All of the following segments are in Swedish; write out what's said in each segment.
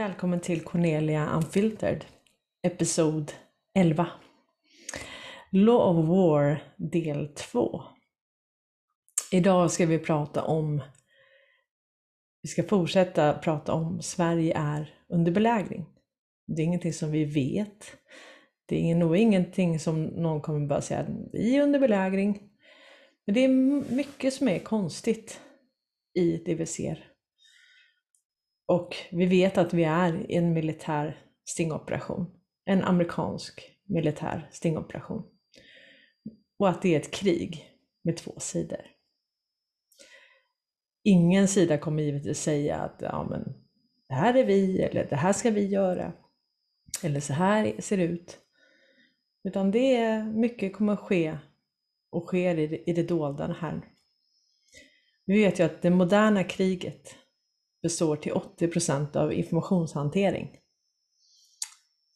Välkommen till Cornelia Unfiltered, episod 11. Law of War, del 2. Idag ska vi prata om, vi ska fortsätta prata om Sverige är under belägring. Det är ingenting som vi vet. Det är nog ingenting som någon kommer bara säga, vi är under belägring. Men det är mycket som är konstigt i det vi ser. Och vi vet att vi är i en militär stingoperation. En amerikansk militär stingoperation. Och att det är ett krig med två sidor. Ingen sida kommer givetvis säga att ja, men, det här är vi, eller det här ska vi göra. Eller så här ser det ut. Utan det är mycket kommer att ske och sker i det dolda här. Vi vet ju att det moderna kriget består till 80% av informationshantering,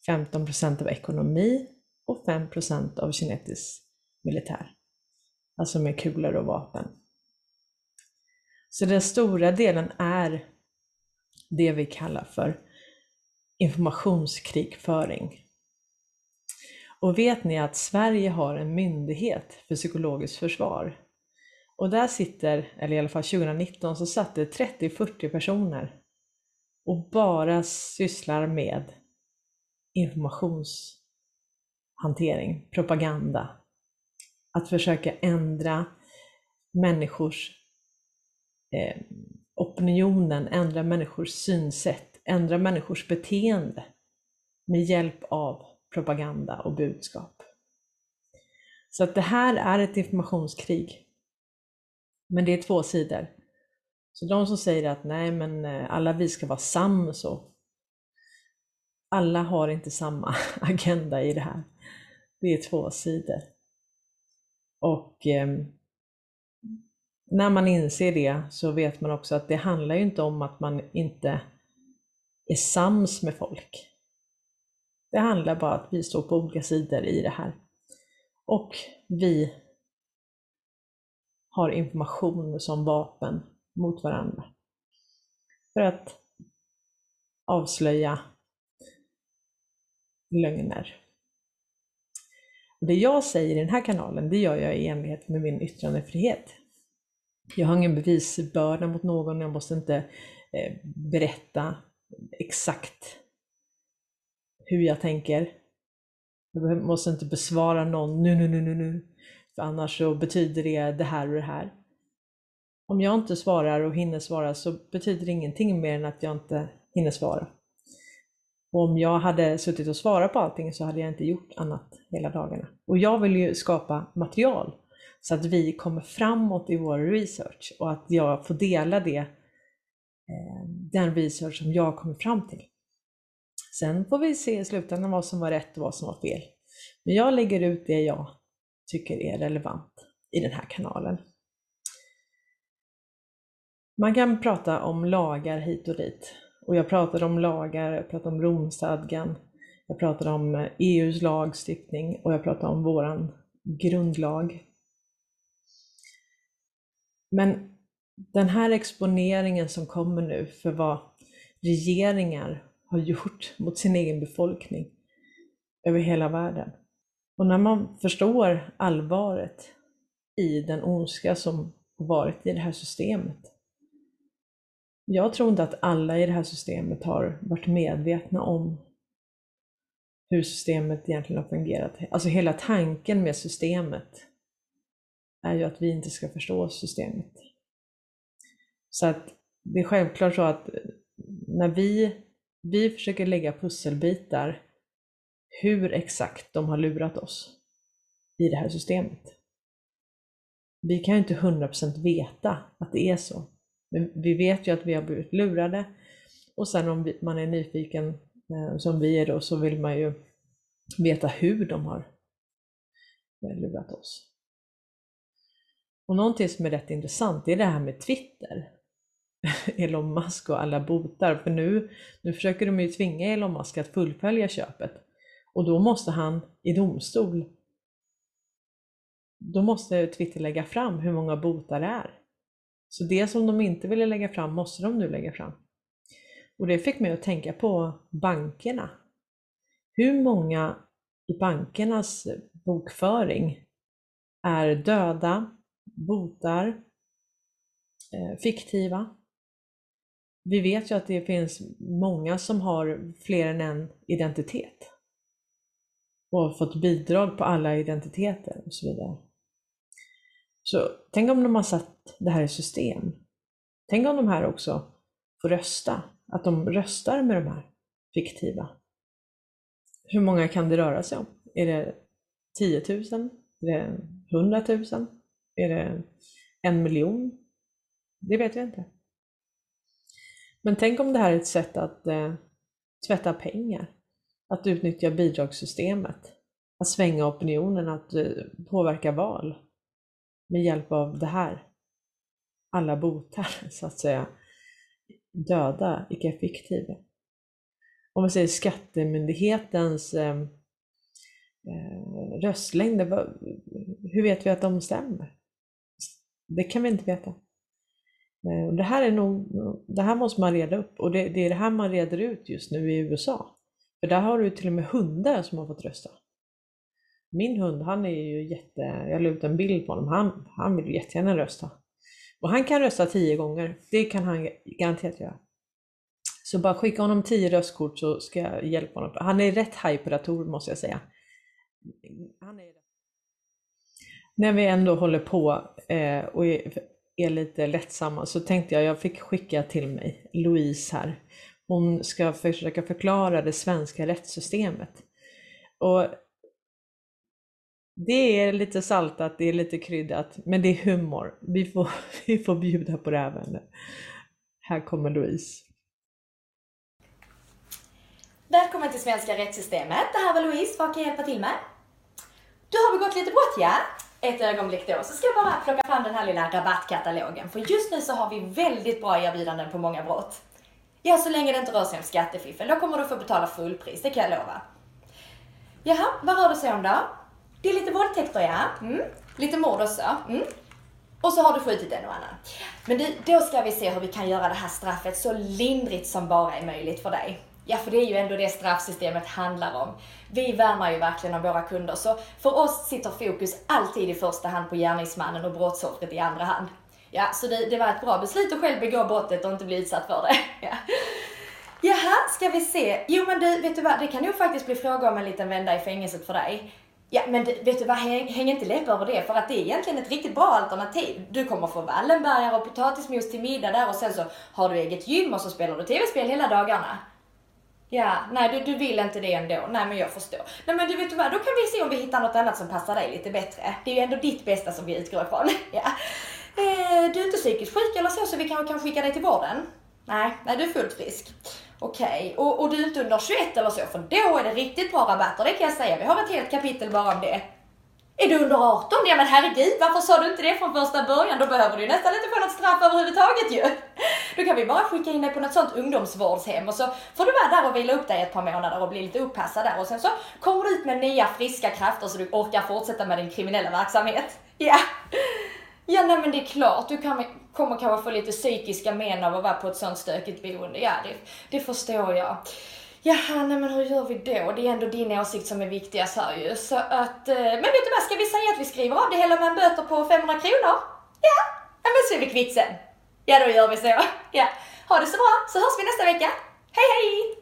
15% av ekonomi och 5% av kinetisk militär, alltså med kulor och vapen. Så den stora delen är det vi kallar för informationskrigföring. Och vet ni att Sverige har en myndighet för psykologiskt försvar? Och där sitter, eller i alla fall 2019, så satt det 30-40 personer och bara sysslar med informationshantering, propaganda. Att försöka ändra människors opinionen, ändra människors synsätt, ändra människors beteende med hjälp av propaganda och budskap. Så att det här är ett informationskrig. Men det är två sidor. Så de som säger att nej, men alla vi ska vara sams och alla har inte samma agenda i det här. Det är två sidor. Och när man inser det så vet man också att det handlar ju inte om att man inte är sams med folk. Det handlar bara om att vi står på olika sidor i det här. Och vi har information som vapen mot varandra för att avslöja lögner. Det jag säger i den här kanalen, det gör jag i enlighet med min yttrandefrihet. Jag har ingen bevisbörda mot någon, jag måste inte berätta exakt hur jag tänker. Jag måste inte besvara någon nu. För annars så betyder det här och det här. Om jag inte svarar och hinner svara så betyder det ingenting mer än att jag inte hinner svara. Och om jag hade suttit och svarat på allting så hade jag inte gjort annat hela dagarna. Och jag vill ju skapa material så att vi kommer framåt i vår research och att jag får dela den research som jag kommer fram till. Sen får vi se i slutändan vad som var rätt och vad som var fel. Men jag lägger ut det jag tycker är relevant i den här kanalen. Man kan prata om lagar hit och dit. Och jag pratade om lagar, jag pratade om Romstadgan, jag pratade om EU:s lagstiftning och jag pratade om våran grundlag. Men den här exponeringen som kommer nu för vad regeringar har gjort mot sin egen befolkning över hela världen. Och när man förstår allvaret i den ondska som har varit i det här systemet. Jag tror inte att alla i det här systemet har varit medvetna om hur systemet egentligen har fungerat. Alltså hela tanken med systemet är ju att vi inte ska förstå systemet. Så att det är självklart så att när vi försöker lägga pusselbitar hur exakt de har lurat oss i det här systemet. Vi kan ju inte 100% veta att det är så. Men vi vet ju att vi har blivit lurade. Och sen om man är nyfiken som vi är då så vill man ju veta hur de har lurat oss. Och någonting som är rätt intressant är det här med Twitter. Elon Musk och alla botar. För nu försöker de ju tvinga Elon Musk att fullfölja köpet. Och då måste han i domstol, då måste Twitter lägga fram hur många botar det är. Så det som de inte ville lägga fram måste de nu lägga fram. Och det fick mig att tänka på bankerna. Hur många i bankernas bokföring är döda, botar, fiktiva? Vi vet ju att det finns många som har fler än en identitet och har fått bidrag på alla identiteter och så vidare. Så tänk om de har satt det här i system. Tänk om de här också får rösta, att de röstar med de här fiktiva. Hur många kan det röra sig om? Är det 10 000? Är det 100 000? Är det 1 miljon? Det vet jag inte. Men tänk om det här är ett sätt att tvätta pengar, att utnyttja bidragssystemet, att svänga opinionen, att påverka val med hjälp av det här. Alla botar, så att säga, döda, icke-fiktiva. Om man säger skattemyndighetens röstlängd, hur vet vi att de stämmer? Det kan vi inte veta. Det här måste man reda upp, och det är det här man reder ut just nu i USA. För där har du till och med hundar som har fått rösta. Min hund, han är ju jag la ut en bild på honom, han vill jättegärna rösta. Och han kan rösta 10 gånger, det kan han garanterat göra. Så bara skicka honom 10 röstkort så ska jag hjälpa honom. Han är rätt hyperator, måste jag säga. När vi ändå håller på och är lite lättsamma, så tänkte jag fick skicka till mig Louise här. Hon ska försöka förklara det svenska rättssystemet. Och det är lite saltat, det är lite kryddat, men det är humor. Vi får bjuda på det här, vänner. Här kommer Louise. Välkommen till svenska rättssystemet. Det här var Louise, vad kan jag hjälpa till med? Du har begått lite brott, ja? Ett ögonblick då, så ska jag bara plocka fram den här lilla rabattkatalogen. För just nu så har vi väldigt bra erbjudanden på många brott. Ja, så länge det inte rör sig om skattefiffel, då kommer du få betala fullpris, det kan jag lova. Jaha, vad rör det sig om då? Det är lite våldtäkter, ja. Mm. Lite mord också. Mm. Och så har du skjutit en och annan. Men du, då ska vi se hur vi kan göra det här straffet så lindrigt som bara är möjligt för dig. Ja, för det är ju ändå det straffsystemet handlar om. Vi värnar ju verkligen om våra kunder, så för oss sitter fokus alltid i första hand på gärningsmannen och brottsoffret i andra hand. Ja, så det var ett bra beslut att själv begå brottet och inte bli utsatt för det. Ja. Jaha, ska vi se. Jo, men du, vet du vad? Det kan ju faktiskt bli fråga om en liten vända i fängelset för dig. Ja, men du, vet du vad? Häng inte läpp över det, för att det är egentligen ett riktigt bra alternativ. Du kommer få Wallenbergare och potatismos till middag där, och sen så har du eget gym och så spelar du tv-spel hela dagarna. Ja, nej du vill inte det ändå. Nej, men jag förstår. Nej, men du vet vad, då kan vi se om vi hittar något annat som passar dig lite bättre. Det är ju ändå ditt bästa som vi utgår ifrån. Ja. Du är inte psykiskt sjuk eller så vi kan skicka dig till vården. Nej, du är fullt frisk. Okej, och du är inte under 21 eller så, för då är det riktigt bra rabatter, det kan jag säga. Vi har ett helt kapitel bara om det. Är du under 18? Ja, men herregud, varför sa du inte det från första början? Då behöver du ju nästan inte få något straff överhuvudtaget ju. Då kan vi bara skicka in dig på något sånt ungdomsvårdshem, och så får du vara där och vila upp dig ett par månader och bli lite uppassad där, och sen så kommer du ut med nya friska krafter så du orkar fortsätta med din kriminella verksamhet. Ja. Ja, nej, men det är klart, du kommer kanske få lite psykiska men av att vara på ett sånt stökigt boende. Ja, det förstår jag. Jaha, nej, men hur gör vi då? Det är ändå din åsikt som är viktigast här ju. Så att, men vet du vad, ska vi säga att vi skriver av det hela med en böter på 500 kronor? Ja, men så är vi kvitt sen. Ja, då gör vi så. Ja. Ha det så bra, så hörs vi nästa vecka. Hej, hej!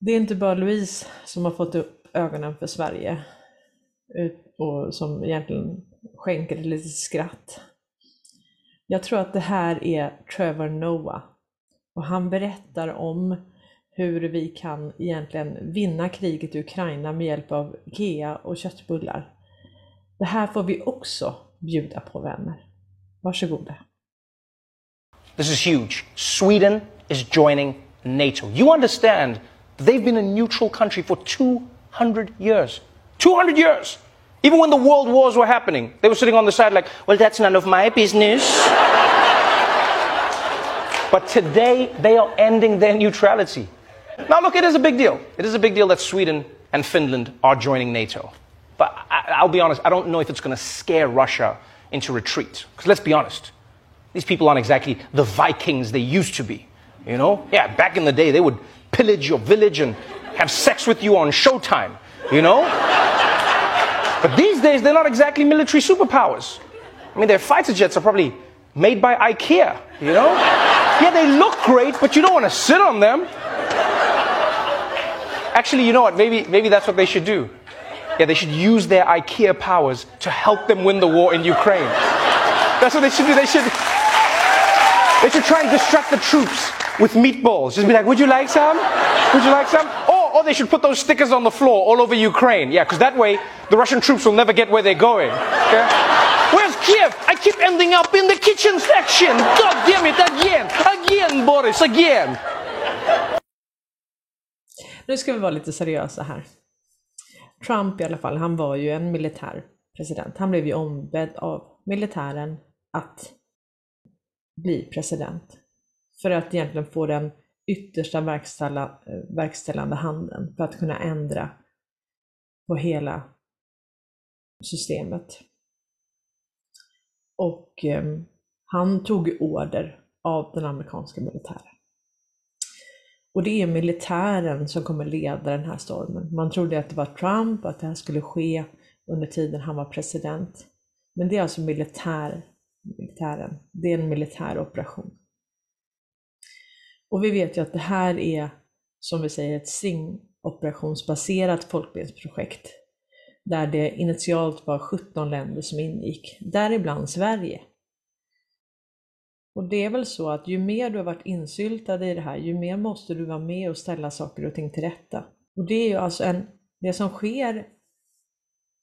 Det är inte bara Louise som har fått upp ögonen för Sverige, och som egentligen skänker lite skratt. Jag tror att det här är Trevor Noah, och han berättar om hur vi kan egentligen vinna kriget i Ukraina med hjälp av IKEA och köttbullar. Det här får vi också bjuda på, vänner. Varsågoda. This is huge. Sweden is joining NATO. You understand they've been a neutral country for 200 years. 200 years! Even when the world wars were happening, they were sitting on the side like, well, that's none of my business. But today, they are ending their neutrality. Now, look, it is a big deal. It is a big deal that Sweden and Finland are joining NATO. But I'll be honest, I don't know if it's going to scare Russia into retreat. Because let's be honest, These people aren't exactly the Vikings they used to be, you know? Yeah, back in the day, they would pillage your village and have sex with you on Showtime, you know? But these days, they're not exactly military superpowers. I mean, their fighter jets are probably made by IKEA, you know? Yeah, they look great, but you don't want to sit on them. Actually, you know what? Maybe that's what they should do. Yeah, they should use their IKEA powers to help them win the war in Ukraine. That's what they should do. They should try and distract the troops with meatballs. Just be like, would you like some? Would you like some? Or they should put those stickers on the floor all over Ukraine. Yeah, because that way, the Russian troops will never get where they're going. Okay? Where's Kiev? I keep ending up in the kitchen section. God damn it, again, Boris, again. Nu ska vi vara lite seriösa här. Trump i alla fall, han var ju en militär president. Han blev ju ombedd av militären att bli president. För att egentligen få den yttersta verkställande handen. För att kunna ändra på hela systemet. Och han tog order av den amerikanska militären. Och det är militären som kommer leda den här stormen. Man trodde att det var Trump, att det här skulle ske under tiden han var president. Men det är alltså militären. Det är en militär operation. Och vi vet ju att det här är, som vi säger, ett operationsbaserat folkbildningsprojekt. Där det initialt var 17 länder som ingick, däribland Sverige. Och det är väl så att ju mer du har varit insyltad i det här, ju mer måste du vara med och ställa saker och ting till rätta. Och det är ju alltså det som sker,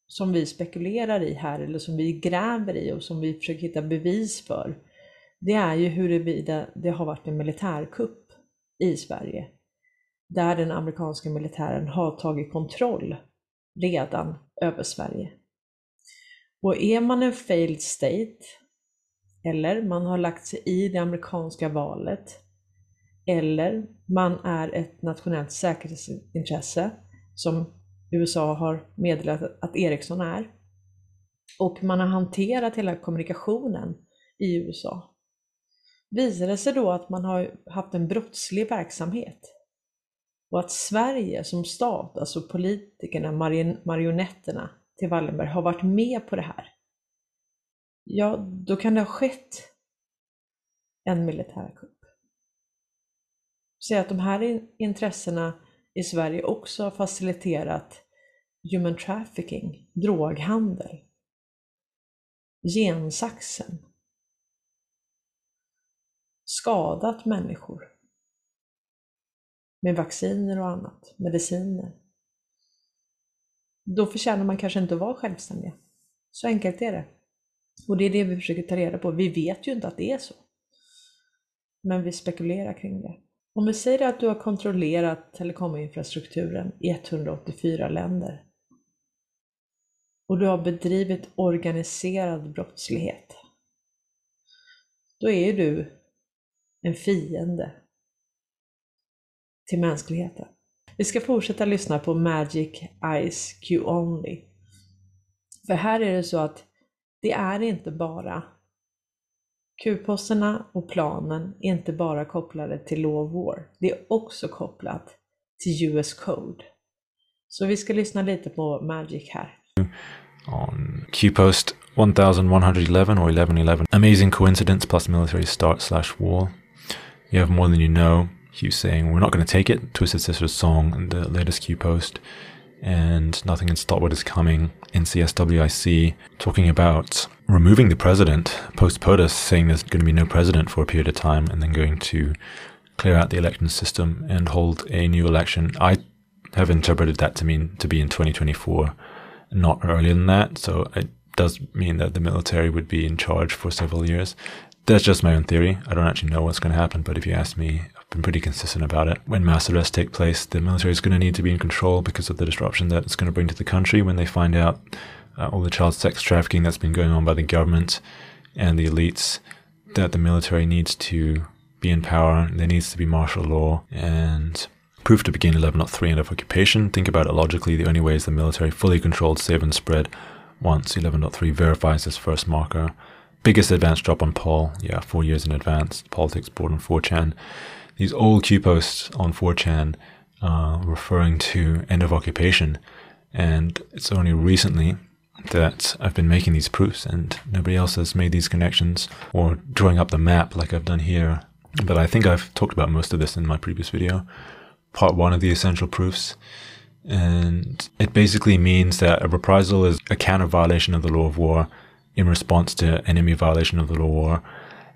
som vi spekulerar i här, eller som vi gräver i och som vi försöker hitta bevis för. Det är ju huruvida det har varit en militärkupp i Sverige. Där den amerikanska militären har tagit kontroll redan över Sverige. Och är man en failed state, eller man har lagt sig i det amerikanska valet, eller man är ett nationellt säkerhetsintresse som USA har meddelat att Ericsson är, och man har hanterat hela kommunikationen i USA, visar det sig då att man har haft en brottslig verksamhet och att Sverige som stat, alltså politikerna, marionetterna till Wallenberg, har varit med på det här. Ja, då kan det ha skett en militärkupp. Så att de här intressena i Sverige också har faciliterat human trafficking, droghandel, gensaxen, skadat människor med vacciner och annat, mediciner. Då förtjänar man kanske inte att vara självständiga. Så enkelt är det. Och det är det vi försöker ta reda på. Vi vet ju inte att det är så. Men vi spekulerar kring det. Om vi säger att du har kontrollerat telekominfrastrukturen i 184 länder. Och du har bedrivit organiserad brottslighet. Då är du en fiende till mänskligheten. Vi ska fortsätta lyssna på Magic Eyes Q-only. För här är det så att det är inte bara Q-posterna och planen är inte bara kopplade till Law of War. Det är också kopplat till US Code. Så vi ska lyssna lite på Magic här. On Q-post 1111 or 1111. Amazing coincidence plus military start / war. You have more than you know. Q saying we're not going to take it. Twisted Sister's song and the latest Q-post. And nothing can stop what is coming. NCSWIC talking about removing the president post-POTUS, saying there's going to be no president for a period of time, and then going to clear out the election system and hold a new election. I have interpreted that to mean to be in 2024, not earlier than that. So it does mean that the military would be in charge for several years. That's just my own theory. I don't actually know what's going to happen, but if you ask me, I've been pretty consistent about it. When mass arrests take place, the military is going to need to be in control because of the disruption that it's going to bring to the country when they find out all the child sex trafficking that's been going on by the government and the elites, that the military needs to be in power. There needs to be martial law and proof to begin 1103 end of occupation. Think about it logically. The only way is the military fully controlled, save and spread once 1103 verifies this first marker. Biggest advance drop on Paul. Yeah, 4 years in advance. Politics board on 4chan. These old Q posts on 4chan referring to end of occupation. And it's only recently that I've been making these proofs, and nobody else has made these connections or drawing up the map like I've done here. But I think I've talked about most of this in my previous video, part 1 of the essential proofs. And it basically means that a reprisal is a counter violation of the law of war in response to enemy violation of the law of war.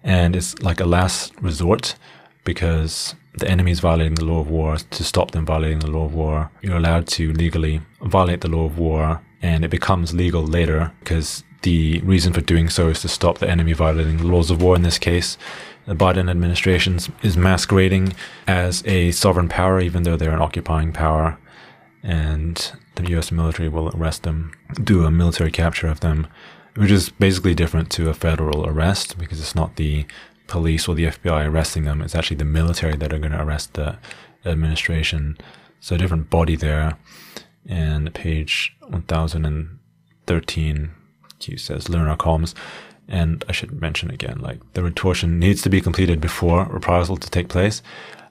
And it's like a last resort, because the enemy is violating the law of war. To stop them violating the law of war, you're allowed to legally violate the law of war, and it becomes legal later because the reason for doing so is to stop the enemy violating the laws of war. In this case, the Biden administration is masquerading as a sovereign power, even though they're an occupying power, and the US military will arrest them, do a military capture of them, which is basically different to a federal arrest, because it's not the police or the FBI arresting them, it's actually the military that are going to arrest the administration. So a different body there. And page 1013, Q says, learn our comms. And I should mention again, like, the retortion needs to be completed before reprisal to take place.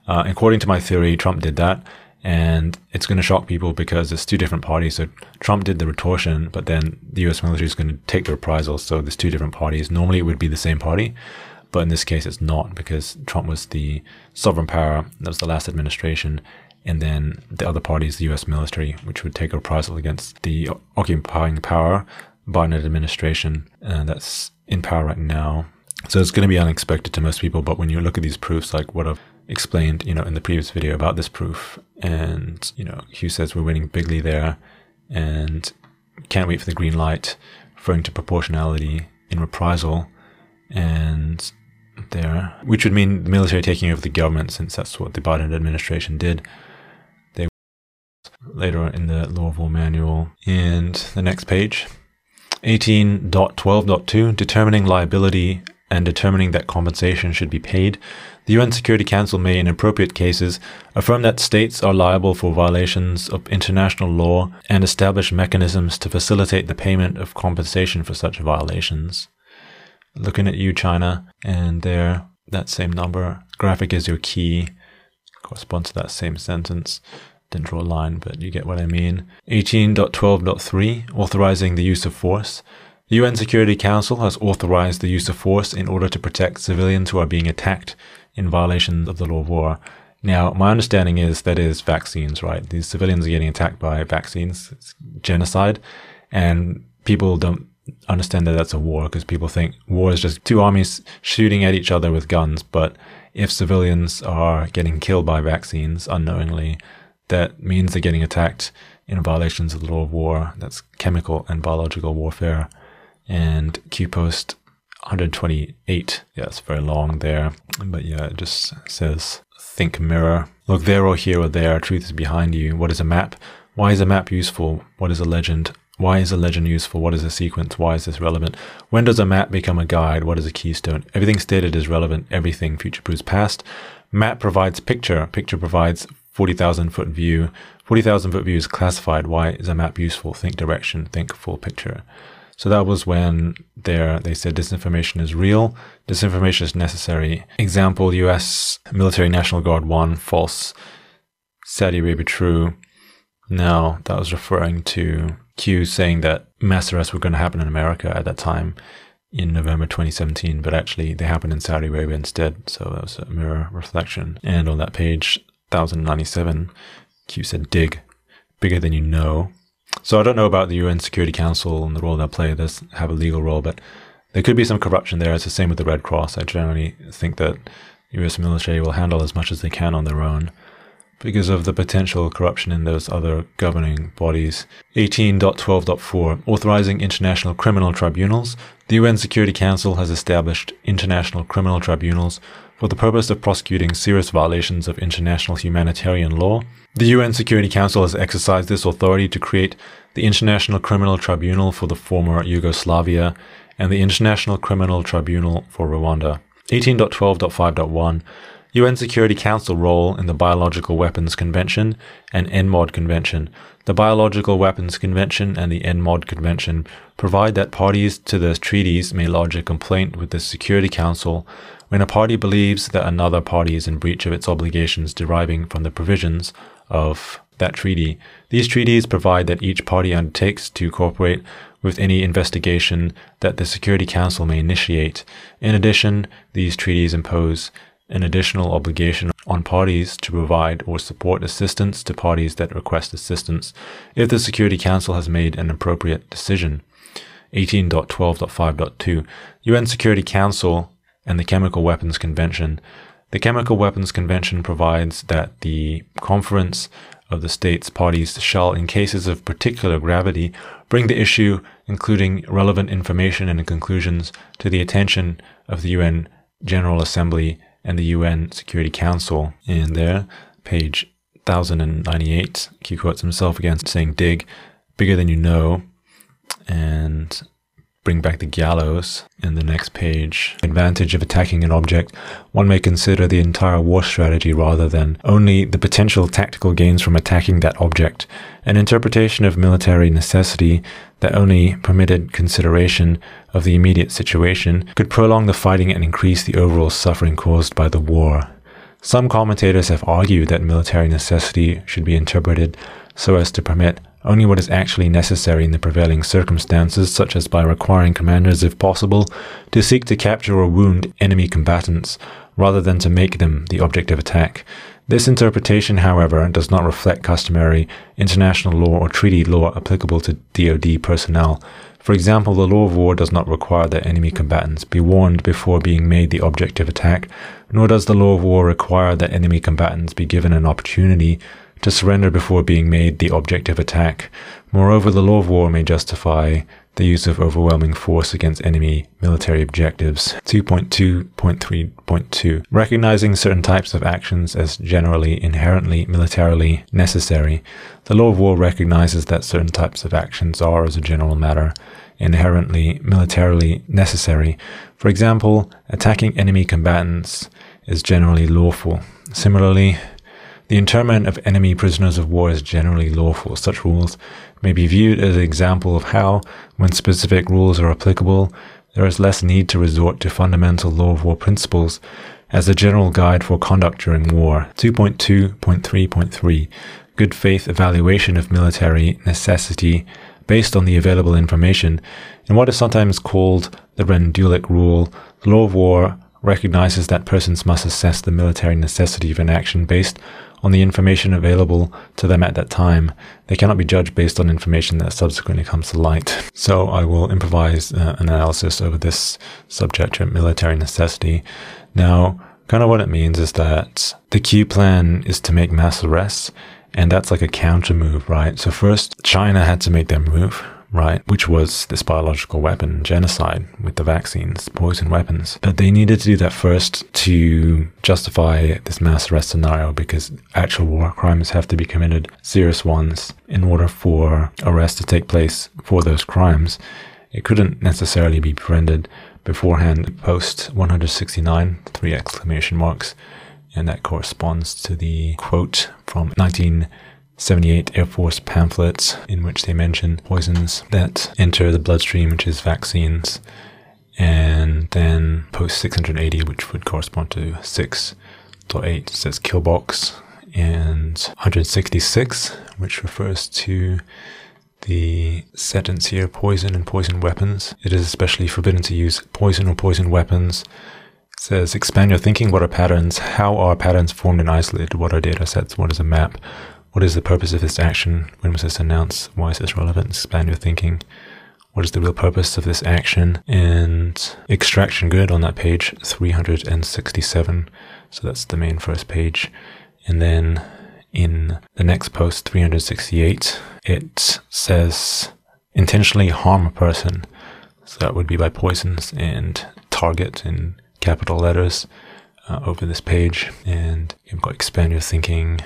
According to my theory, Trump did that. And it's going to shock people because it's two different parties. So Trump did the retortion, but then the US military is going to take the reprisal. So there's two different parties. Normally it would be the same party, but in this case it's not, because Trump was the sovereign power, that was the last administration, and then the other party is the US military, which would take a reprisal against the occupying power, Biden administration, and that's in power right now. So it's going to be unexpected to most people, but when you look at these proofs, like what I've explained, you know, in the previous video about this proof, and, you know, Hugh says we're winning bigly there, and can't wait for the green light, referring to proportionality in reprisal, and there, which would mean the military taking over the government, since that's what the Biden administration did. They later in the Law of War manual. And the next page, 18.12.2, determining liability and determining that compensation should be paid. The UN Security Council may, in appropriate cases, affirm that states are liable for violations of international law and establish mechanisms to facilitate the payment of compensation for such violations. Looking at you, China, and there, that same number. Graphic is your key. Corresponds to that same sentence. Didn't draw a line, but you get what I mean. 18.12.3, authorizing the use of force. The UN Security Council has authorized the use of force in order to protect civilians who are being attacked in violation of the law of war. Now, my understanding is that is vaccines, right? These civilians are getting attacked by vaccines. It's genocide, and people don't understand that that's a war, because people think war is just two armies shooting at each other with guns. But if civilians are getting killed by vaccines unknowingly, that means they're getting attacked in violations of the law of war. That's chemical and biological warfare. And Q post 128, yeah, it's very long there, but yeah, it just says, think mirror, look there or here or there, truth is behind you. What is a map? Why is a map useful? What is a legend? Why is a legend useful? What is a sequence? Why is this relevant? When does a map become a guide? What is a keystone? Everything stated is relevant. Everything future-proofs past. Map provides picture. Picture provides 40,000-foot view. 40,000-foot view is classified. Why is a map useful? Think direction. Think full picture. So that was when they said disinformation is real. Disinformation is necessary. Example, US military National Guard 1, false. Saudi Arabia, true. Now, that was referring to Q saying that mass arrests were going to happen in America at that time in November 2017, but actually they happened in Saudi Arabia instead. So that was a mirror reflection. And on that page, 1097, Q said dig, bigger than you know. So I don't know about the UN Security Council and the role they'll play. They have a legal role, but there could be some corruption there. It's the same with the Red Cross. I generally think that US military will handle as much as they can on their own, because of the potential corruption in those other governing bodies. 18.12.4, authorizing international criminal tribunals. The UN Security Council has established international criminal tribunals for the purpose of prosecuting serious violations of international humanitarian law. The UN Security Council has exercised this authority to create the International Criminal Tribunal for the former Yugoslavia and the International Criminal Tribunal for Rwanda. 18.12.5.1, UN Security Council role in the Biological Weapons Convention and NMOD Convention. The Biological Weapons Convention and the NMOD Convention provide that parties to the treaties may lodge a complaint with the Security Council when a party believes that another party is in breach of its obligations deriving from the provisions of that treaty. These treaties provide that each party undertakes to cooperate with any investigation that the Security Council may initiate. In addition, these treaties impose an additional obligation on parties to provide or support assistance to parties that request assistance if the Security Council has made an appropriate decision. 18.12.5.2 UN Security Council and the Chemical Weapons Convention. The Chemical Weapons Convention provides that the Conference of the States parties shall, in cases of particular gravity, bring the issue, including relevant information and conclusions, to the attention of the UN General Assembly and the UN Security Council. In there, page 1098, he quotes himself again saying, dig bigger than you know, and bring back the gallows. In the next page, advantage of attacking an object, one may consider the entire war strategy rather than only the potential tactical gains from attacking that object. An interpretation of military necessity that only permitted consideration of the immediate situation could prolong the fighting and increase the overall suffering caused by the war. Some commentators have argued that military necessity should be interpreted so as to permit only what is actually necessary in the prevailing circumstances, such as by requiring commanders, if possible, to seek to capture or wound enemy combatants, rather than to make them the object of attack. This interpretation, however, does not reflect customary international law or treaty law applicable to DoD personnel. For example, the Law of War does not require that enemy combatants be warned before being made the object of attack, nor does the Law of War require that enemy combatants be given an opportunity to surrender before being made the object of attack. Moreover, the Law of War may justify the use of overwhelming force against enemy military objectives. 2.2.3.2 Recognizing certain types of actions as generally inherently militarily necessary. The Law of War recognizes that certain types of actions are, as a general matter, inherently militarily necessary. For example, attacking enemy combatants is generally lawful. Similarly, the internment of enemy prisoners of war is generally lawful. Such rules may be viewed as an example of how, when specific rules are applicable, there is less need to resort to fundamental law of war principles as a general guide for conduct during war. 2.2.3.3 Good faith evaluation of military necessity based on the available information. In what is sometimes called the Rendulic Rule, the Law of War recognizes that persons must assess the military necessity of an action based on the information available to them at that time. They cannot be judged based on information that subsequently comes to light. So I will improvise an analysis over this subject of military necessity. Now, kind of what it means is that the Q plan is to make mass arrests, and that's like a counter move, right? So first, China had to make their move, right, which was this biological weapon genocide with the vaccines, poison weapons. But they needed to do that first to justify this mass arrest scenario, because actual war crimes have to be committed, serious ones, in order for arrest to take place for those crimes. It couldn't necessarily be prevented beforehand. Post 169, 3 exclamation marks, and that corresponds to the quote from 1978 Air Force pamphlets in which they mention poisons that enter the bloodstream, which is vaccines, and then post 680, which would correspond to 6.8, says kill box, and 166, which refers to the sentence here, poison and poison weapons. It is especially forbidden to use poison or poison weapons. Says, expand your thinking. What are patterns? How are patterns formed and isolated? What are data sets? What is a map? What is the purpose of this action? When was this announced? Why is this relevant? Expand your thinking. What is the real purpose of this action? And extraction grid on that page, 367. So that's the main first page. And then in the next post, 368, it says intentionally harm a person. So that would be by poisons, and target in capital letters over this page. And you've got expand your thinking,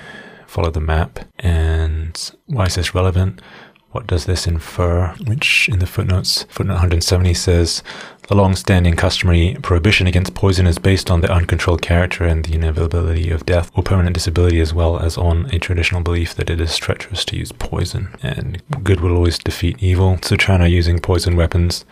follow the map. And why is this relevant? What does this infer? Which in the footnotes, footnote 170 says, the long-standing customary prohibition against poison is based on the uncontrolled character and the inevitability of death or permanent disability, as well as on a traditional belief that it is treacherous to use poison and good will always defeat evil. So China using poison weapons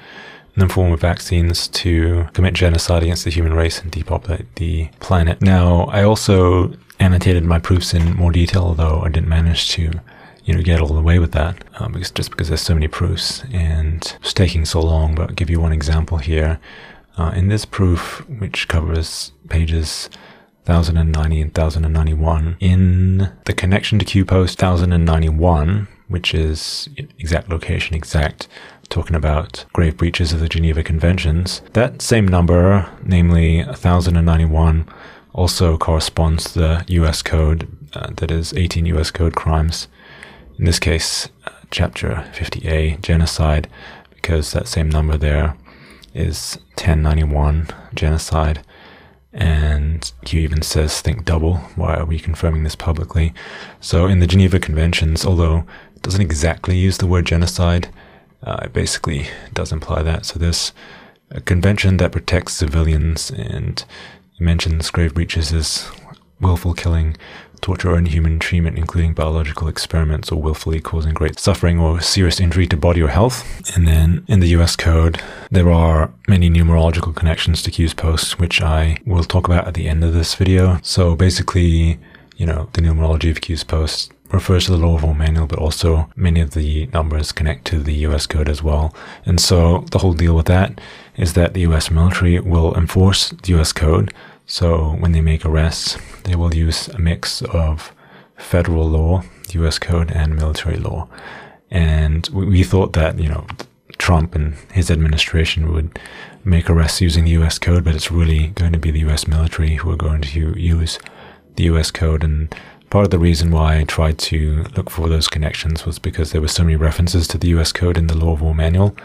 in the form of vaccines to commit genocide against the human race and depopulate the planet. Now, I also annotated my proofs in more detail, although I didn't manage to get all the way with that, because there's so many proofs and it's taking so long, but I'll give you one example here. In this proof, which covers pages 1090 and 1091, in the connection to QPost 1091, which is exact location, exact, talking about grave breaches of the Geneva Conventions, that same number, namely 1091, also corresponds to the US Code, that is 18 US Code crimes. In this case, Chapter 50A, genocide, because that same number there is 1091, genocide. And Q even says, think double. Why are we confirming this publicly? So in the Geneva Conventions, although it doesn't exactly use the word genocide, it basically does imply that. So there's a convention that protects civilians and mentions grave breaches as willful killing, torture or inhuman treatment, including biological experiments or willfully causing great suffering or serious injury to body or health. And then in the US Code, there are many numerological connections to Q's posts, which I will talk about at the end of this video. So basically, the numerology of Q's posts refers to the Law of War manual, but also many of the numbers connect to the US Code as well. And so the whole deal with that is that the US military will enforce the US Code. So when they make arrests, they will use a mix of federal law, US Code, and military law. And we thought that, Trump and his administration would make arrests using the US Code, but it's really going to be the US military who are going to use the US Code. And part of the reason why I tried to look for those connections was because there were so many references to the US Code in the Law of War manual,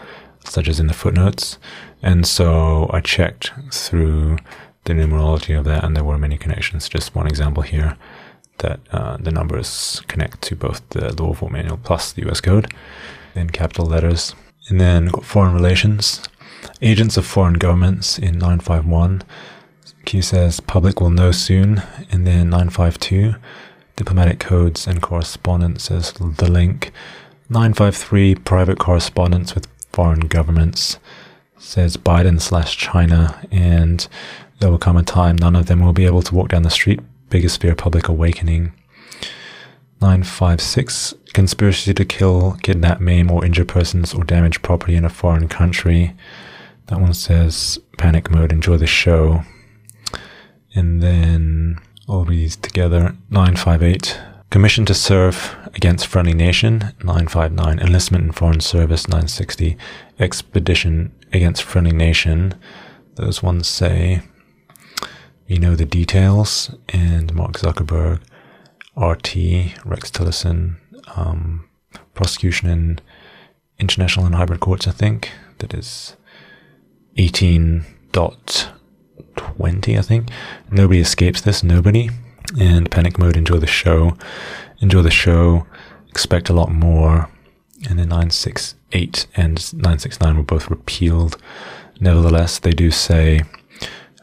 such as in the footnotes. And so I checked through the numerology of that, and there were many connections. Just one example here, that the numbers connect to both the Law of War manual plus the US Code in capital letters. And then foreign relations, agents of foreign governments in 951. Q says, public will know soon. And then 952, diplomatic codes and correspondence is the link. 953, private correspondence with foreign governments, says Biden/China, and there will come a time none of them will be able to walk down the street. Biggest fear, public awakening. 956, conspiracy to kill, kidnap, maim, or injure persons or damage property in a foreign country. That one says panic mode, enjoy the show. And then all these together. 958, commission to serve against friendly nation. 959, enlistment in foreign service. 960, expedition against friendly nation. Those ones say, you know the details, and Mark Zuckerberg, RT, Rex Tillerson, prosecution in international and hybrid courts, I think. That is 18.20, I think. Nobody escapes this, nobody. And panic mode, enjoy the show, expect a lot more. And then 968 and 969 were both repealed. Nevertheless, they do say,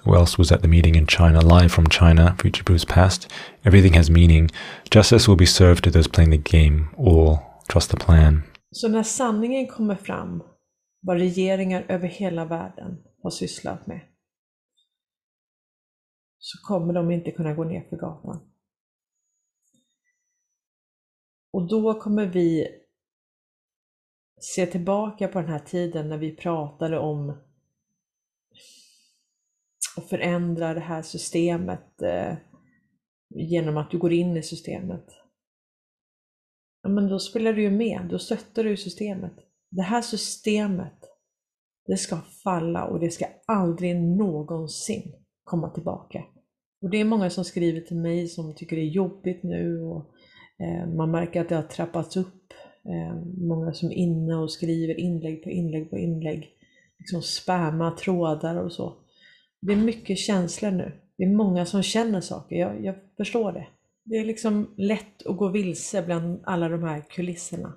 who else was at the meeting in China? Live from China, future proofs past. Everything has meaning. Justice will be served to those playing the game. All trust the plan. Så när sanningen kommer fram, vad regeringar över hela världen har sysslat med, så kommer de inte kunna gå ner för gatan. Och då kommer vi se tillbaka på den här tiden när vi pratade om och förändra det här systemet genom att du går in i systemet. Ja, men då spelar du ju med, då stöttar du systemet. Det här systemet, det ska falla och det ska aldrig någonsin komma tillbaka. Och det är många som skriver till mig som tycker det är jobbigt nu och man märker att det har trappats upp. Många som är inne och skriver inlägg på inlägg på inlägg, liksom spamma trådar och så. Det är mycket känslor nu. Det är många som känner saker. Jag förstår det. Det är liksom lätt att gå vilse bland alla de här kulisserna.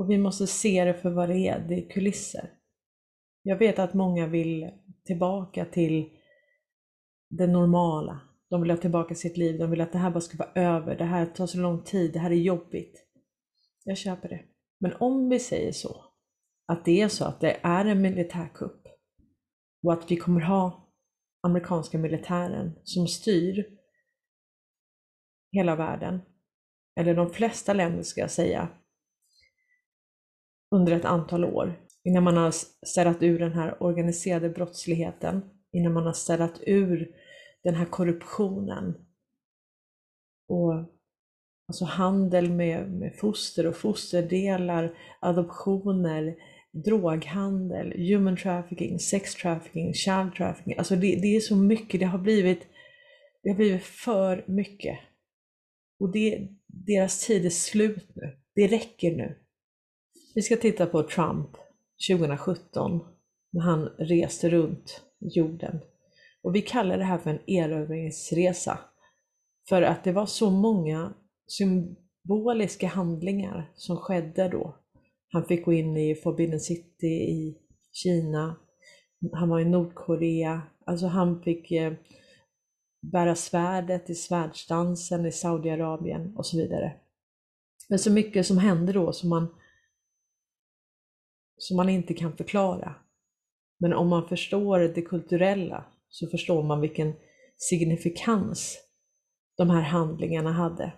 Och vi måste se det för vad det är kulisser. Jag vet att många vill tillbaka till det normala. De vill ha tillbaka sitt liv, de vill att det här bara ska vara över, det här tar så lång tid, det här är jobbigt. Jag köper det. Men om vi säger så, att det är så att det är en militärkupp och att vi kommer ha amerikanska militären som styr hela världen, eller de flesta länder ska jag säga, under ett antal år, innan man har städat ur den här organiserade brottsligheten, innan man har städat ur den här korruptionen och alltså handel med foster och fosterdelar, adoptioner, droghandel, human trafficking, sex trafficking, child trafficking. Alltså det är så mycket, det har blivit för mycket. Och deras tid är slut nu, det räcker nu. Vi ska titta på Trump 2017 när han reste runt jorden. Och vi kallar det här för en erövringsresa, för att det var så många symboliska handlingar som skedde då. Han fick gå in i Forbidden City i Kina, han var i Nordkorea, alltså han fick bära svärdet i svärdsdansen i Saudiarabien och så vidare. Men så mycket som hände då som man inte kan förklara. Men om man förstår det kulturella så förstår man vilken signifikans de här handlingarna hade.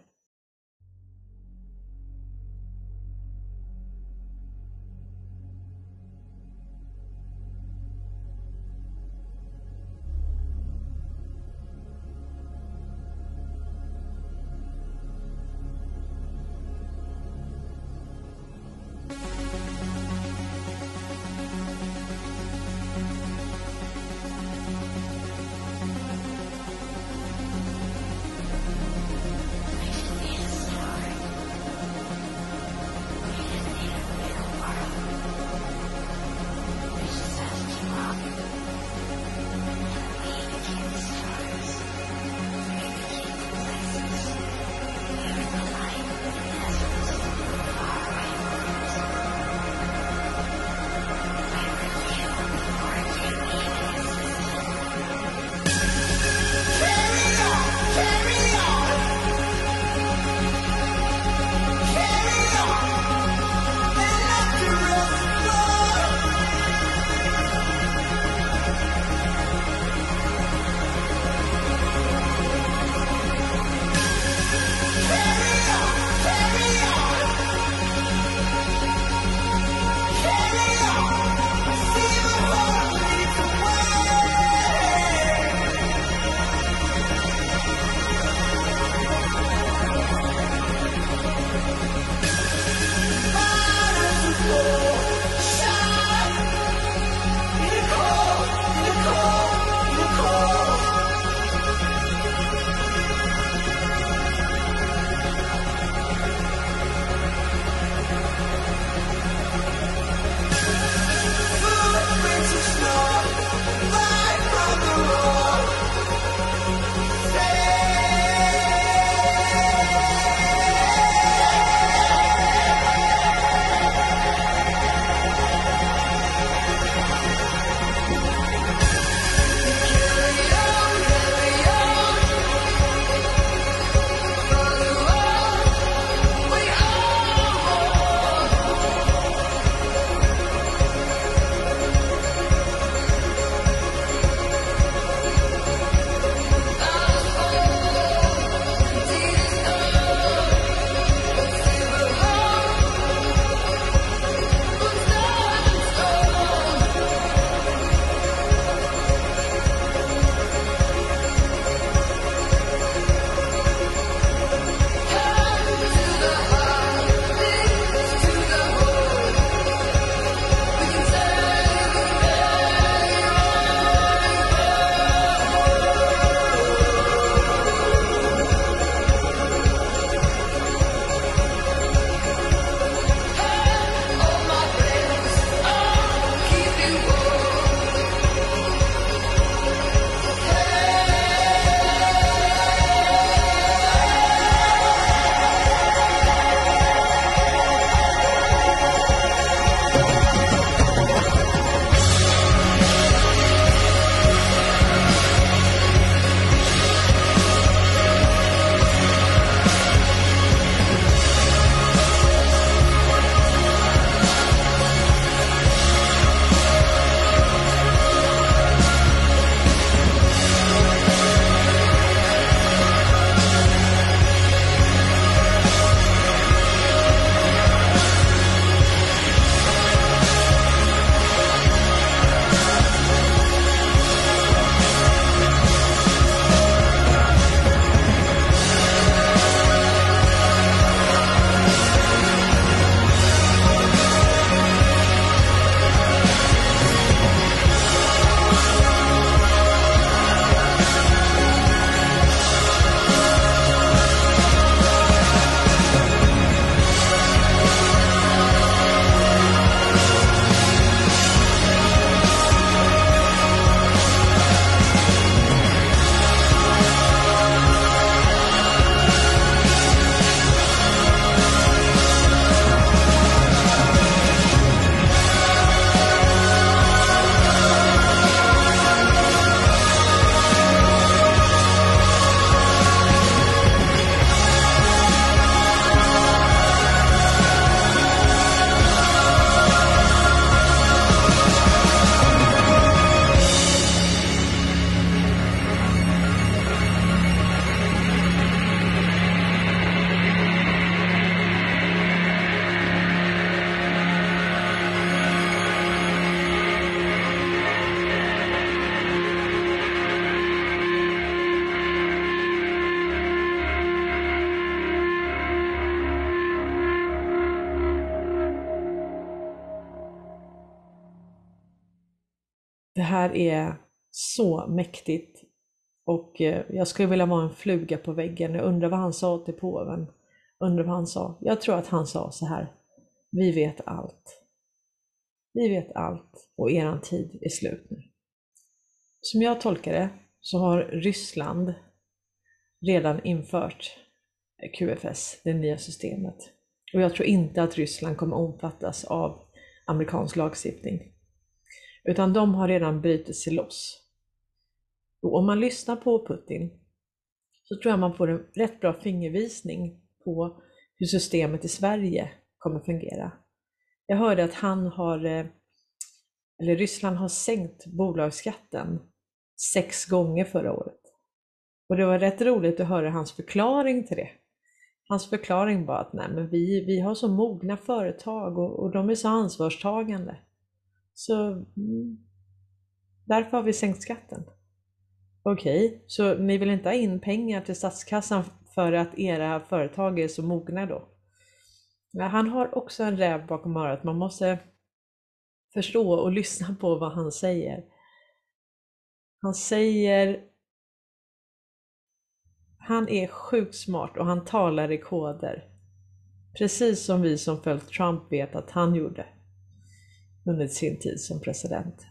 Det här är så mäktigt. Och jag skulle vilja vara en fluga på väggen. Jag undrar vad han sa till påven. Undrar vad han sa. Jag tror att han sa så här. Vi vet allt. Vi vet allt. Och eran tid är slut nu. Som jag tolkar det så har Ryssland redan infört QFS, det nya systemet. Och jag tror inte att Ryssland kommer omfattas av amerikansk lagstiftning. Utan de har redan brutit sig loss. Och om man lyssnar på Putin så tror jag man får en rätt bra fingervisning på hur systemet i Sverige kommer fungera. Jag hörde att Ryssland har sänkt bolagsskatten 6 gånger förra året. Och det var rätt roligt att höra hans förklaring till det. Hans förklaring var att nej, men vi har så mogna företag och de är så ansvarstagande. Så därför har vi sänkt skatten. Okej, så ni vill inte ha in pengar till statskassan för att era företag är så mogna då? Han har också en räv bakom örat. Man måste förstå och lyssna på vad han säger. Han är sjukt smart och han talar i koder. Precis som vi som följt Trump vet att han gjorde under sin tid som president.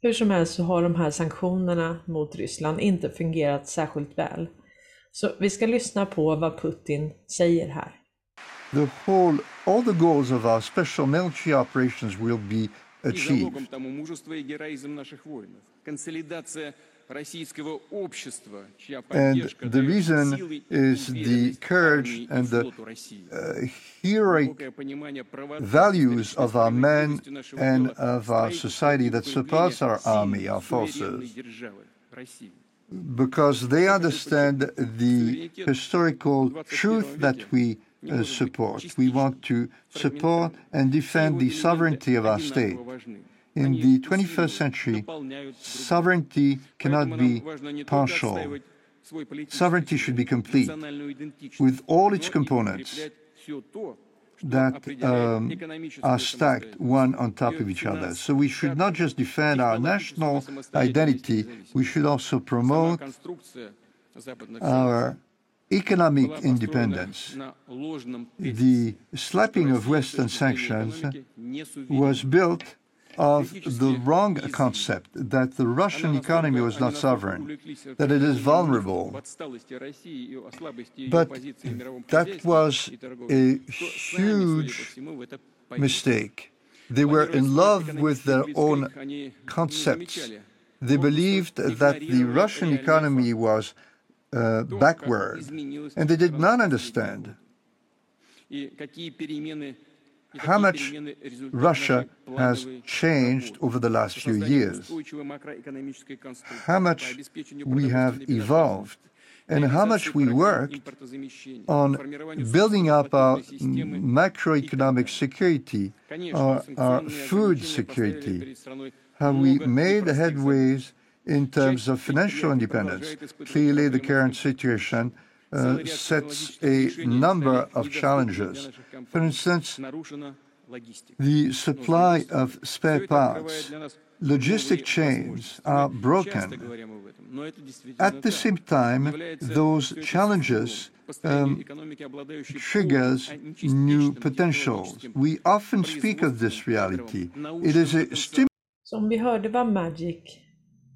Hur som helst så har de här sanktionerna mot Ryssland inte fungerat särskilt väl. Så vi ska lyssna på vad Putin säger här. The whole, all the goals of our special military operations will be achieved. And the reason is the courage and the heroic values of our men and of our society that surpass our army, our forces, because they understand the historical truth that we support. We want to support and defend the sovereignty of our state. In the 21st century, sovereignty cannot be partial. Sovereignty should be complete, with all its components that are stacked one on top of each other. So we should not just defend our national identity, we should also promote our economic independence. The slapping of Western sanctions was built of the wrong concept that the Russian economy was not sovereign, that it is vulnerable. But that was a huge mistake. They were in love with their own concepts. They believed that the Russian economy was backward, and they did not understand how much Russia has changed over the last few years, how much we have evolved, and how much we worked on building up our macroeconomic security, our food security, how we made headways in terms of financial independence. Clearly, the current situation sets a number of challenges. For instance, the supply of spare parts, logistic chains are broken. At the same time, those challenges triggers new potentials. We often speak of this reality. It is a Som vi hörde vad Magic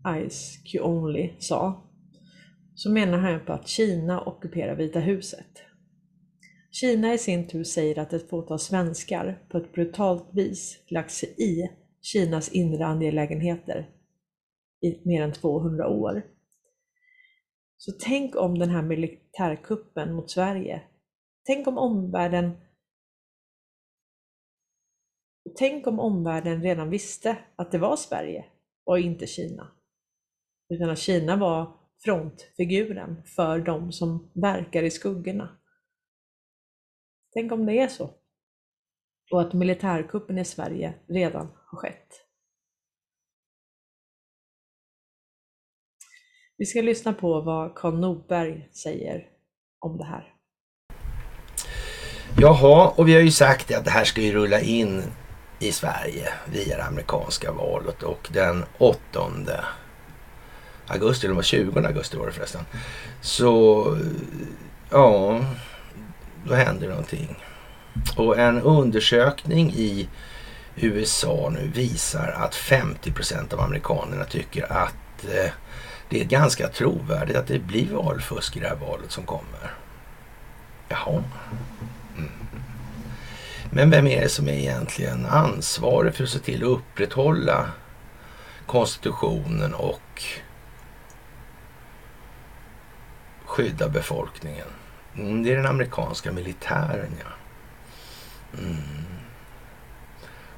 Eyes Q-only sa, så menar han på att Kina ockuperar Vita huset. Kina i sin tur säger att ett fåtal svenskar på ett brutalt vis lagt sig i Kinas inre angelägenheter i mer än 200 år. Så tänk om den här militärkuppen mot Sverige. Tänk om omvärlden redan visste att det var Sverige och inte Kina. Utan att Kina var frontfiguren för de som verkar i skuggorna. Tänk om det är så. Och att militärkuppen i Sverige redan har skett. Vi ska lyssna på vad Carl Norberg säger om det här. Jaha, och vi har ju sagt att det här ska ju rulla in i Sverige via det amerikanska valet, och den 8 augusti, eller 20 augusti var det förresten, så ja, då händer någonting. Och en undersökning i USA nu visar att 50% av amerikanerna tycker att det är ganska trovärdigt att det blir valfusk i det här valet som kommer. Jaha. Mm. Men vem är det som är egentligen ansvarig för att se till att upprätthålla konstitutionen och skydda befolkningen? Det är den amerikanska militären, ja. Mm.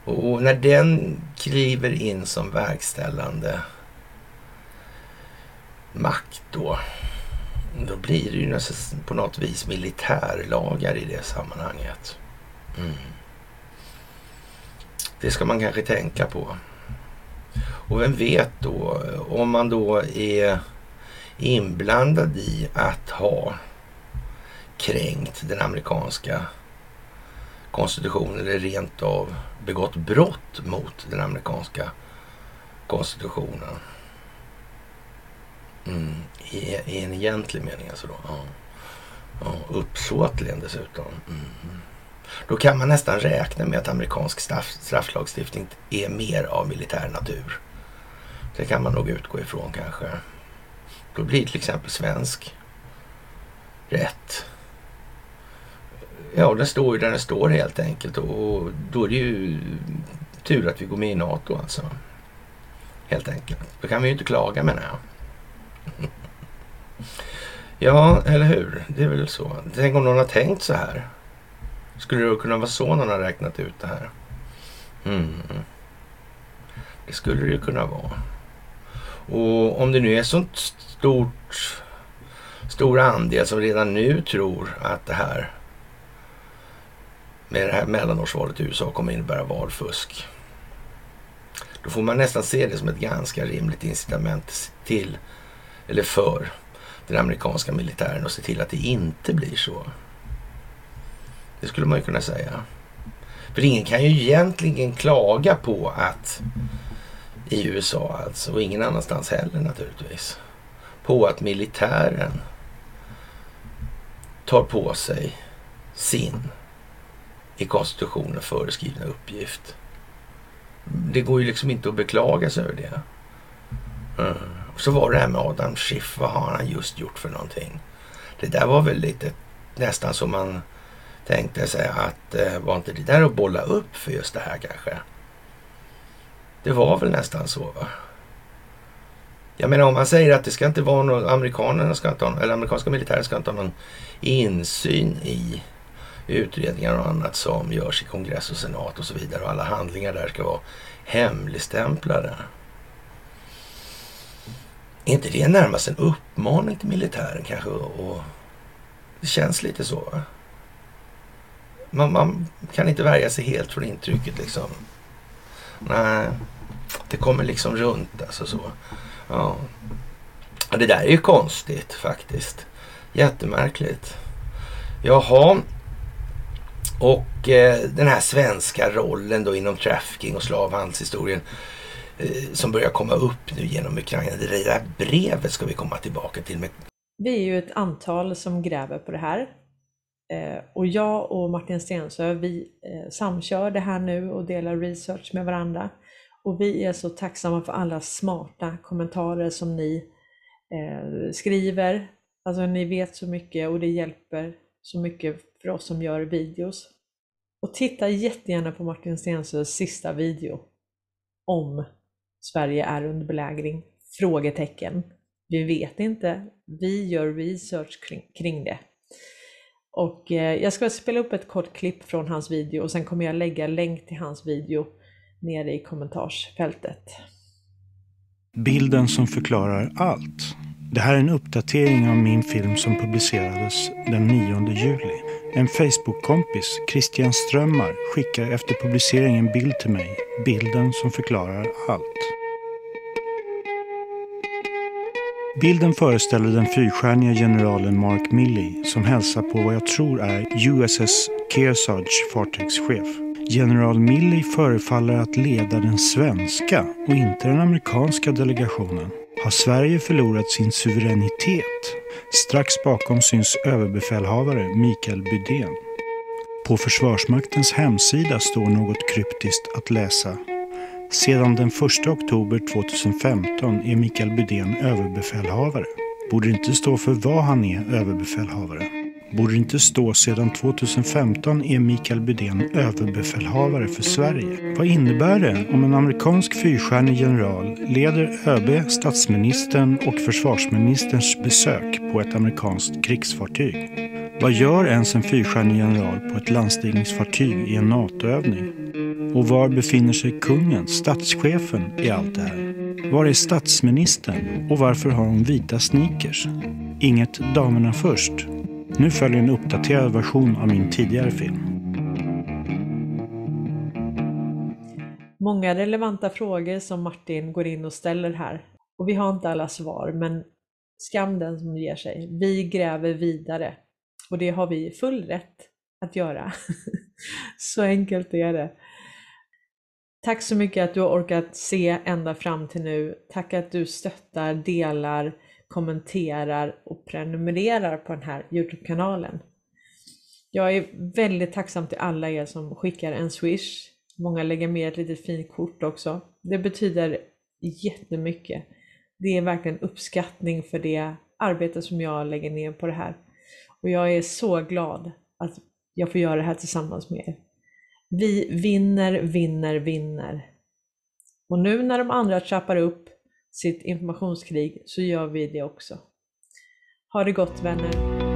Och när den kliver in som verkställande makt då blir det ju på något vis militärlagar i det sammanhanget. Mm. Det ska man kanske tänka på. Och vem vet då, om man då är inblandad i att ha kränkt den amerikanska konstitutionen eller rent av begått brott mot den amerikanska konstitutionen. Mm. I en egentlig mening alltså då. Ja. Ja, uppsåtligen dessutom. Mm. Då kan man nästan räkna med att amerikansk strafflagstiftning är mer av militär natur. Det kan man nog utgå ifrån kanske. Då blir till exempel svensk rätt. Ja, den står ju där den står helt enkelt, och då är det ju tur att vi går med i NATO alltså. Helt enkelt. Då kan vi ju inte klaga med det. Ja, eller hur? Det är väl så. Tänk om någon har tänkt så här. Skulle det kunna vara så någon har räknat ut det här? Mm. Det skulle det ju kunna vara. Och om det nu är sånt stor andel som redan nu tror att det här med det här mellanårsvalet i USA kommer innebära valfusk, då får man nästan se det som ett ganska rimligt incitament till, eller för, den amerikanska militären att se till att det inte blir så. Det skulle man ju kunna säga. För ingen kan ju egentligen klaga på att i USA alltså, och ingen annanstans heller naturligtvis, på att militären tar på sig sin i konstitutionen föreskrivna uppgift. Det går ju liksom inte att beklaga sig över det. Mm. Så var det här med Adam Schiff. Vad har han just gjort för någonting? Det där var väl lite nästan som man tänkte sig att var inte det där att bolla upp för just det här kanske? Det var väl nästan så, va? Jag menar, om man säger att det ska inte vara någon, amerikanska militären ska inte ha någon insyn i utredningar och annat som görs i kongress och senat och så vidare, och alla handlingar där ska vara hemligstämplade. Är inte det närmast en uppmaning till militären kanske? Och det känns lite så, va? Man kan inte värja sig helt från intrycket liksom. Nej, det kommer liksom runt alltså så. Ja. Och det där är ju konstigt faktiskt. Jättemärkligt. Jaha. Och den här svenska rollen då inom trafficking och slavhandelshistorien som börjar komma upp nu genom Ukraina. Det där brevet ska vi komma tillbaka till. Vi är ju ett antal som gräver på det här. Och jag och Martin Stensö, vi samkör det här nu och delar research med varandra. Och vi är så tacksamma för alla smarta kommentarer som ni skriver. Alltså ni vet så mycket och det hjälper så mycket för oss som gör videos. Och titta jättegärna på Martin Stensös sista video om Sverige är under belägring. Frågetecken. Vi vet inte. Vi gör research kring det. Och jag ska spela upp ett kort klipp från hans video och sen kommer jag lägga länk till hans video nere i kommentarsfältet. Bilden som förklarar allt. Det här är en uppdatering av min film som publicerades den 9 juli. En Facebook-kompis, Christian Strömmar, skickar efter publiceringen en bild till mig. Bilden som förklarar allt. Bilden föreställer den fyrstjärniga generalen Mark Milley som hälsar på vad jag tror är USS Kearsarge fartygschef. General Milley förefaller att leda den svenska och inte den amerikanska delegationen. Har Sverige förlorat sin suveränitet? Strax bakom syns överbefälhavare Mikael Budén. På Försvarsmaktens hemsida står något kryptiskt att läsa. Sedan den 1 oktober 2015 är Mikael Budén överbefälhavare. Borde inte stå för vad han är överbefälhavare. Borde inte stå sedan 2015 är Mikael Budén överbefälhavare för Sverige. Vad innebär det om en amerikansk fyrstjärnig general leder ÖB, statsministern och försvarsministerns besök på ett amerikanskt krigsfartyg? Vad gör ens en fyrstjärnig general på ett landstigningsfartyg i en NATO-övning? Och var befinner sig kungen, statschefen i allt det här? Var är statsministern och varför har hon vita sneakers? Inget damerna först. Nu följer en uppdaterad version av min tidigare film. Många relevanta frågor som Martin går in och ställer här. Och vi har inte alla svar, men skam den som ger sig. Vi gräver vidare. Och det har vi full rätt att göra. Så enkelt är det. Tack så mycket att du har orkat se ända fram till nu. Tack att du stöttar, delar, kommenterar och prenumererar på den här YouTube-kanalen. Jag är väldigt tacksam till alla er som skickar en Swish. Många lägger med ett litet fint kort också. Det betyder jättemycket. Det är verkligen uppskattning för det arbete som jag lägger ner på det här. Och jag är så glad att jag får göra det här tillsammans med er. Vi vinner, vinner, vinner. Och nu när de andra trappar upp sitt informationskrig så gör vi det också. Ha det gott, vänner.